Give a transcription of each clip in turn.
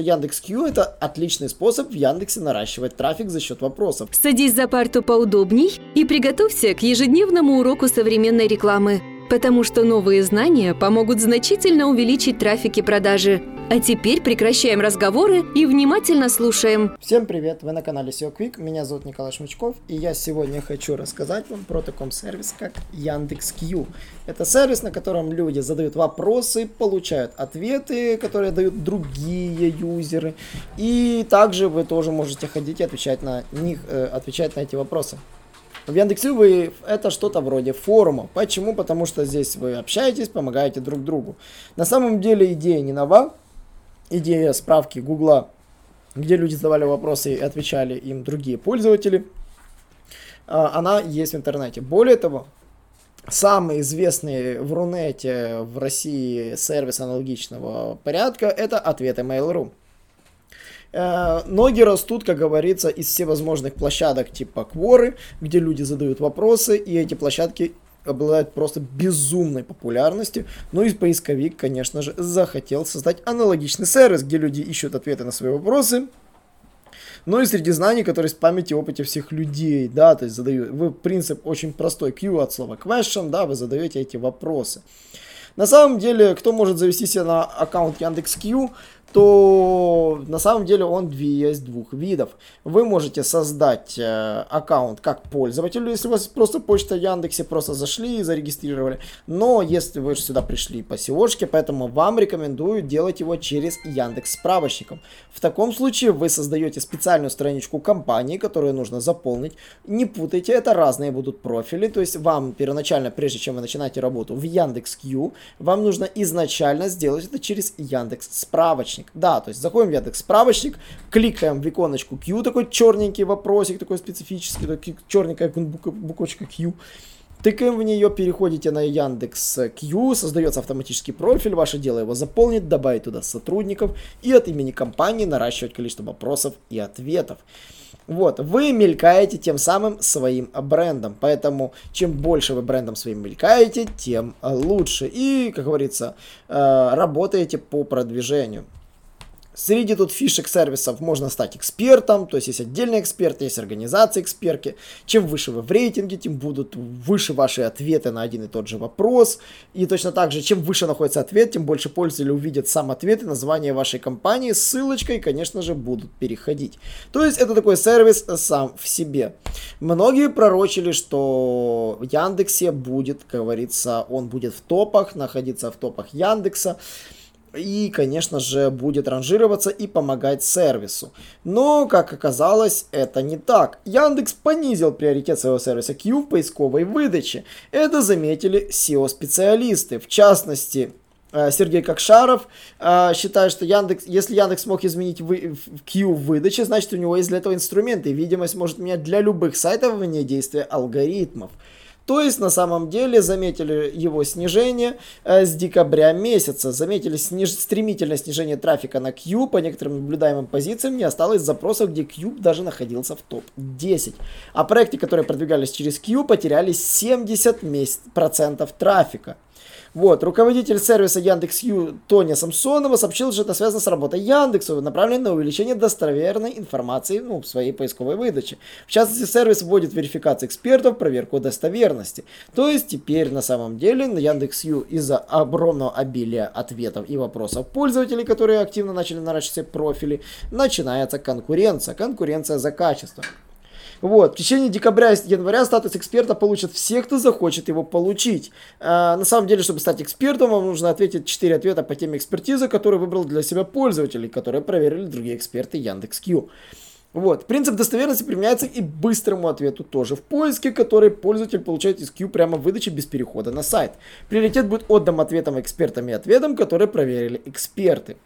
Яндекс.Кью – это отличный способ в Яндексе наращивать трафик за счет вопросов. Садись за парту поудобней и приготовься к ежедневному уроку современной рекламы, потому что новые знания помогут значительно увеличить трафик и продажи. А теперь прекращаем разговоры и внимательно слушаем. Всем привет, вы на канале SEO Quick, меня зовут Николай Шмичков, и я сегодня хочу рассказать вам про такой сервис, как Яндекс.Кью. Это сервис, на котором люди задают вопросы, получают ответы, которые дают другие юзеры, и также вы тоже можете ходить и отвечать на них, отвечать на эти вопросы. В Яндекс.Кью это что-то вроде форума. Почему? Потому что здесь вы общаетесь, помогаете друг другу. На самом деле идея не нова. Идея справки Гугла, где люди задавали вопросы и отвечали им другие пользователи, она есть в интернете. Более того, самый известный в Рунете в России сервис аналогичного порядка – это ответы Mail.ru. Ноги растут, как говорится, из всевозможных площадок типа Кворы, где люди задают вопросы, и эти площадки обладает просто безумной популярностью. Ну и поисковик, конечно же, захотел создать аналогичный сервис, где люди ищут ответы на свои вопросы. Ну и среди знаний, которые с памяти и опыте всех людей, да, то есть задают. Вы, принцип очень простой, Q от слова question, да, вы задаете эти вопросы. На самом деле, кто может завести себе на аккаунт Яндекс.Кью, то на самом деле он есть двух видов. Вы можете создать аккаунт как пользователю, если у вас просто почта в Яндексе, просто зашли и зарегистрировали. Но если вы сюда пришли по SEO-шке, поэтому вам рекомендую делать его через Яндекс.Справочником. В таком случае вы создаете специальную страничку компании, которую нужно заполнить. Не путайте, это разные будут профили. То есть вам первоначально, прежде чем вы начинаете работу в Яндекс.Кью, вам нужно изначально сделать это через Яндекс.Справочник. Да, то есть заходим в Яндекс.Справочник, кликаем в иконочку Q, такой черненький вопросик, такой специфический, такой черненькая буквочка Q. Тыкаем в нее, переходите на Яндекс.Кью, создается автоматический профиль, ваше дело его заполнить, добавить туда сотрудников и от имени компании наращивать количество вопросов и ответов. Вот, вы мелькаете тем самым своим брендом, поэтому чем больше вы брендом своим мелькаете, тем лучше. И, как говорится, работаете по продвижению. Среди тут фишек сервисов можно стать экспертом, то есть отдельные эксперты, есть организации эксперты. Чем выше вы в рейтинге, тем будут выше ваши ответы на один и тот же вопрос. И точно так же, чем выше находится ответ, тем больше пользователей увидят сам ответ и название вашей компании, ссылочкой, конечно же, будут переходить. То есть это такой сервис сам в себе. Многие пророчили, что в Яндексе будет, как говорится, он будет в топах, находиться в топах Яндекса. И, конечно же, будет ранжироваться и помогать сервису. Но, как оказалось, это не так. Яндекс понизил приоритет своего сервиса Q в поисковой выдаче. Это заметили SEO-специалисты. В частности, Сергей Кокшаров считает, что если Яндекс смог изменить Q в выдаче, значит, у него есть для этого инструменты. Видимость может менять для любых сайтов вне действия алгоритмов. То есть, на самом деле, заметили его снижение с декабря месяца. Заметили стремительное снижение трафика на Q. По некоторым наблюдаемым позициям не осталось запросов, где Q даже находился в топ-10. А проекты, которые продвигались через Q, потеряли 70% трафика. Вот, руководитель сервиса Яндекс.Кью Тоня Самсонова сообщила, что это связано с работой Яндекса, направленной на увеличение достоверной информации в своей поисковой выдаче. В частности, сервис вводит верификацию экспертов, проверку достоверности. То есть теперь на самом деле на Яндекс.Кью из-за огромного обилия ответов и вопросов пользователей, которые активно начали наращивать свои профили, начинается конкуренция. Конкуренция за качество. Вот, в течение декабря и января статус эксперта получат все, кто захочет его получить. На самом деле, чтобы стать экспертом, вам нужно ответить 4 ответа по теме экспертизы, которую выбрал для себя пользователь, которые проверили другие эксперты Яндекс.Кью. Вот, принцип достоверности применяется и быстрому ответу тоже в поиске, который пользователь получает из Q прямо в выдаче без перехода на сайт. Приоритет будет отдан ответам экспертам и ответам, которые проверили эксперты.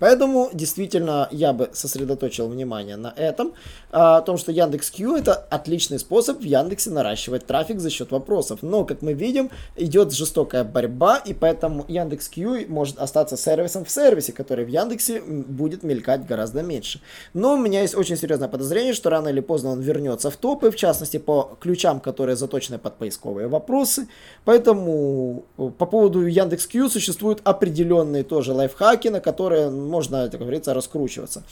Поэтому, действительно, я бы сосредоточил внимание на этом, о том, что Яндекс.Кью это отличный способ в Яндексе наращивать трафик за счет вопросов. Но, как мы видим, идет жестокая борьба, и поэтому Яндекс.Кью может остаться сервисом в сервисе, который в Яндексе будет мелькать гораздо меньше. Но у меня есть очень серьезное подозрение, что рано или поздно он вернется в топы, в частности, по ключам, которые заточены под поисковые вопросы. Поэтому по поводу Яндекс.Кью существуют определенные тоже лайфхаки, на которые можно, так говорится, раскручиваться.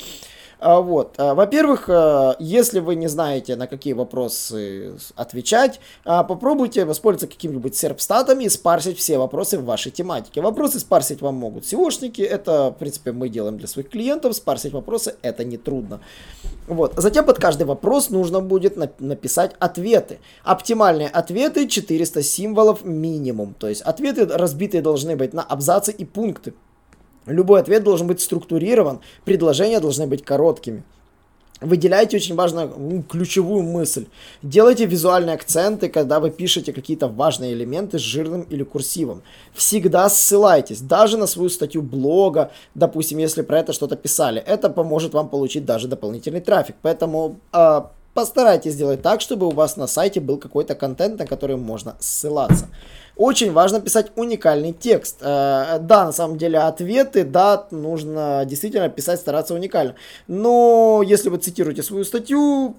Вот. Во-первых, если вы не знаете, на какие вопросы отвечать, попробуйте воспользоваться каким-нибудь серпстатом и спарсить все вопросы в вашей тематике. Вопросы спарсить вам могут SEOшники, это, в принципе, мы делаем для своих клиентов, спарсить вопросы это нетрудно. Вот. Затем под каждый вопрос нужно будет написать ответы. Оптимальные ответы 400 символов минимум, то есть ответы разбитые должны быть на абзацы и пункты. Любой ответ должен быть структурирован, предложения должны быть короткими. Выделяйте очень важную ключевую мысль. Делайте визуальные акценты, когда вы пишете какие-то важные элементы с жирным или курсивом. Всегда ссылайтесь, даже на свою статью блога, допустим, если про это что-то писали. Это поможет вам получить даже дополнительный трафик. Поэтому постарайтесь сделать так, чтобы у вас на сайте был какой-то контент, на который можно ссылаться. Очень важно писать уникальный текст. Да, на самом деле ответы, да, нужно действительно писать, стараться уникально. Но если вы цитируете свою статью,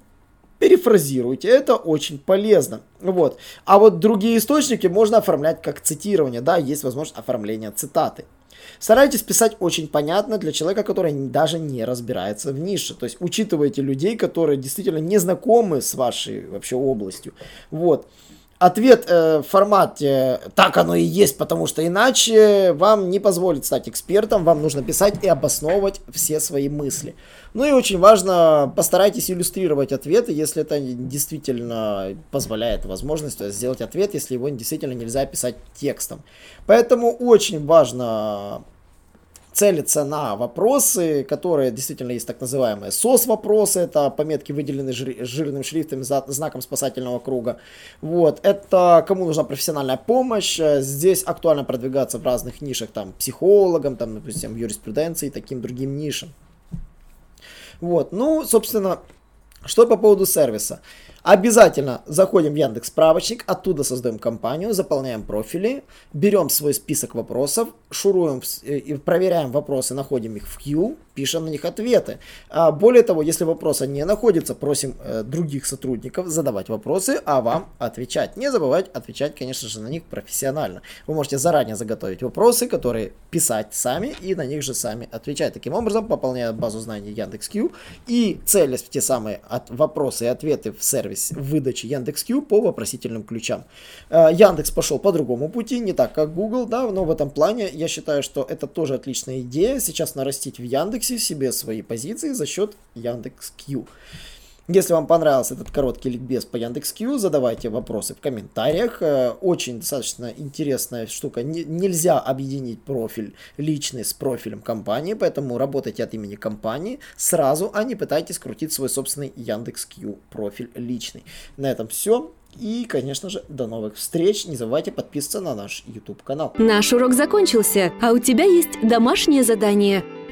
перефразируйте, это очень полезно. Вот. А вот другие источники можно оформлять как цитирование, да, есть возможность оформления цитаты. Старайтесь писать очень понятно для человека, который даже не разбирается в нише. То есть учитывайте людей, которые действительно не знакомы с вашей вообще областью. Вот. Ответ в формате «так оно и есть, потому что иначе» вам не позволит стать экспертом, вам нужно писать и обосновывать все свои мысли. Ну и очень важно, постарайтесь иллюстрировать ответы, если это действительно позволяет возможность сделать ответ, если его действительно нельзя писать текстом. Поэтому очень важно целиться на вопросы, которые действительно есть так называемые сос-вопросы, это пометки, выделенные жирным шрифтом, знаком спасательного круга. Вот. Это кому нужна профессиональная помощь, здесь актуально продвигаться в разных нишах, там, психологам, там, допустим, в юриспруденции и таким другим нишам. Вот. Ну, собственно, что по поводу сервиса. Обязательно заходим в Яндекс.Справочник, оттуда создаем компанию, заполняем профили, берем свой список вопросов, шуруем, проверяем вопросы, находим их в Q, пишем на них ответы. Более того, если вопроса не находится, просим других сотрудников задавать вопросы, а вам отвечать. Не забывайте отвечать, конечно же, на них профессионально. Вы можете заранее заготовить вопросы, которые писать сами и на них же сами отвечать. Таким образом, пополняя базу знаний Яндекс.Кью и целясь в те самые вопросы и ответы в сервис, выдачи Яндекс.Кью по вопросительным ключам. Яндекс пошел по другому пути, не так как Google, да, но в этом плане я считаю, что это тоже отличная идея сейчас нарастить в Яндексе себе свои позиции за счет Яндекс.Кью. Если вам понравился этот короткий ликбез по Яндекс.Кью, задавайте вопросы в комментариях. Очень достаточно интересная штука. Нельзя объединить профиль личный с профилем компании, поэтому работайте от имени компании сразу, а не пытайтесь крутить свой собственный Яндекс.Кью профиль личный. На этом все. И, конечно же, до новых встреч. Не забывайте подписываться на наш YouTube-канал. Наш урок закончился, а у тебя есть домашнее задание.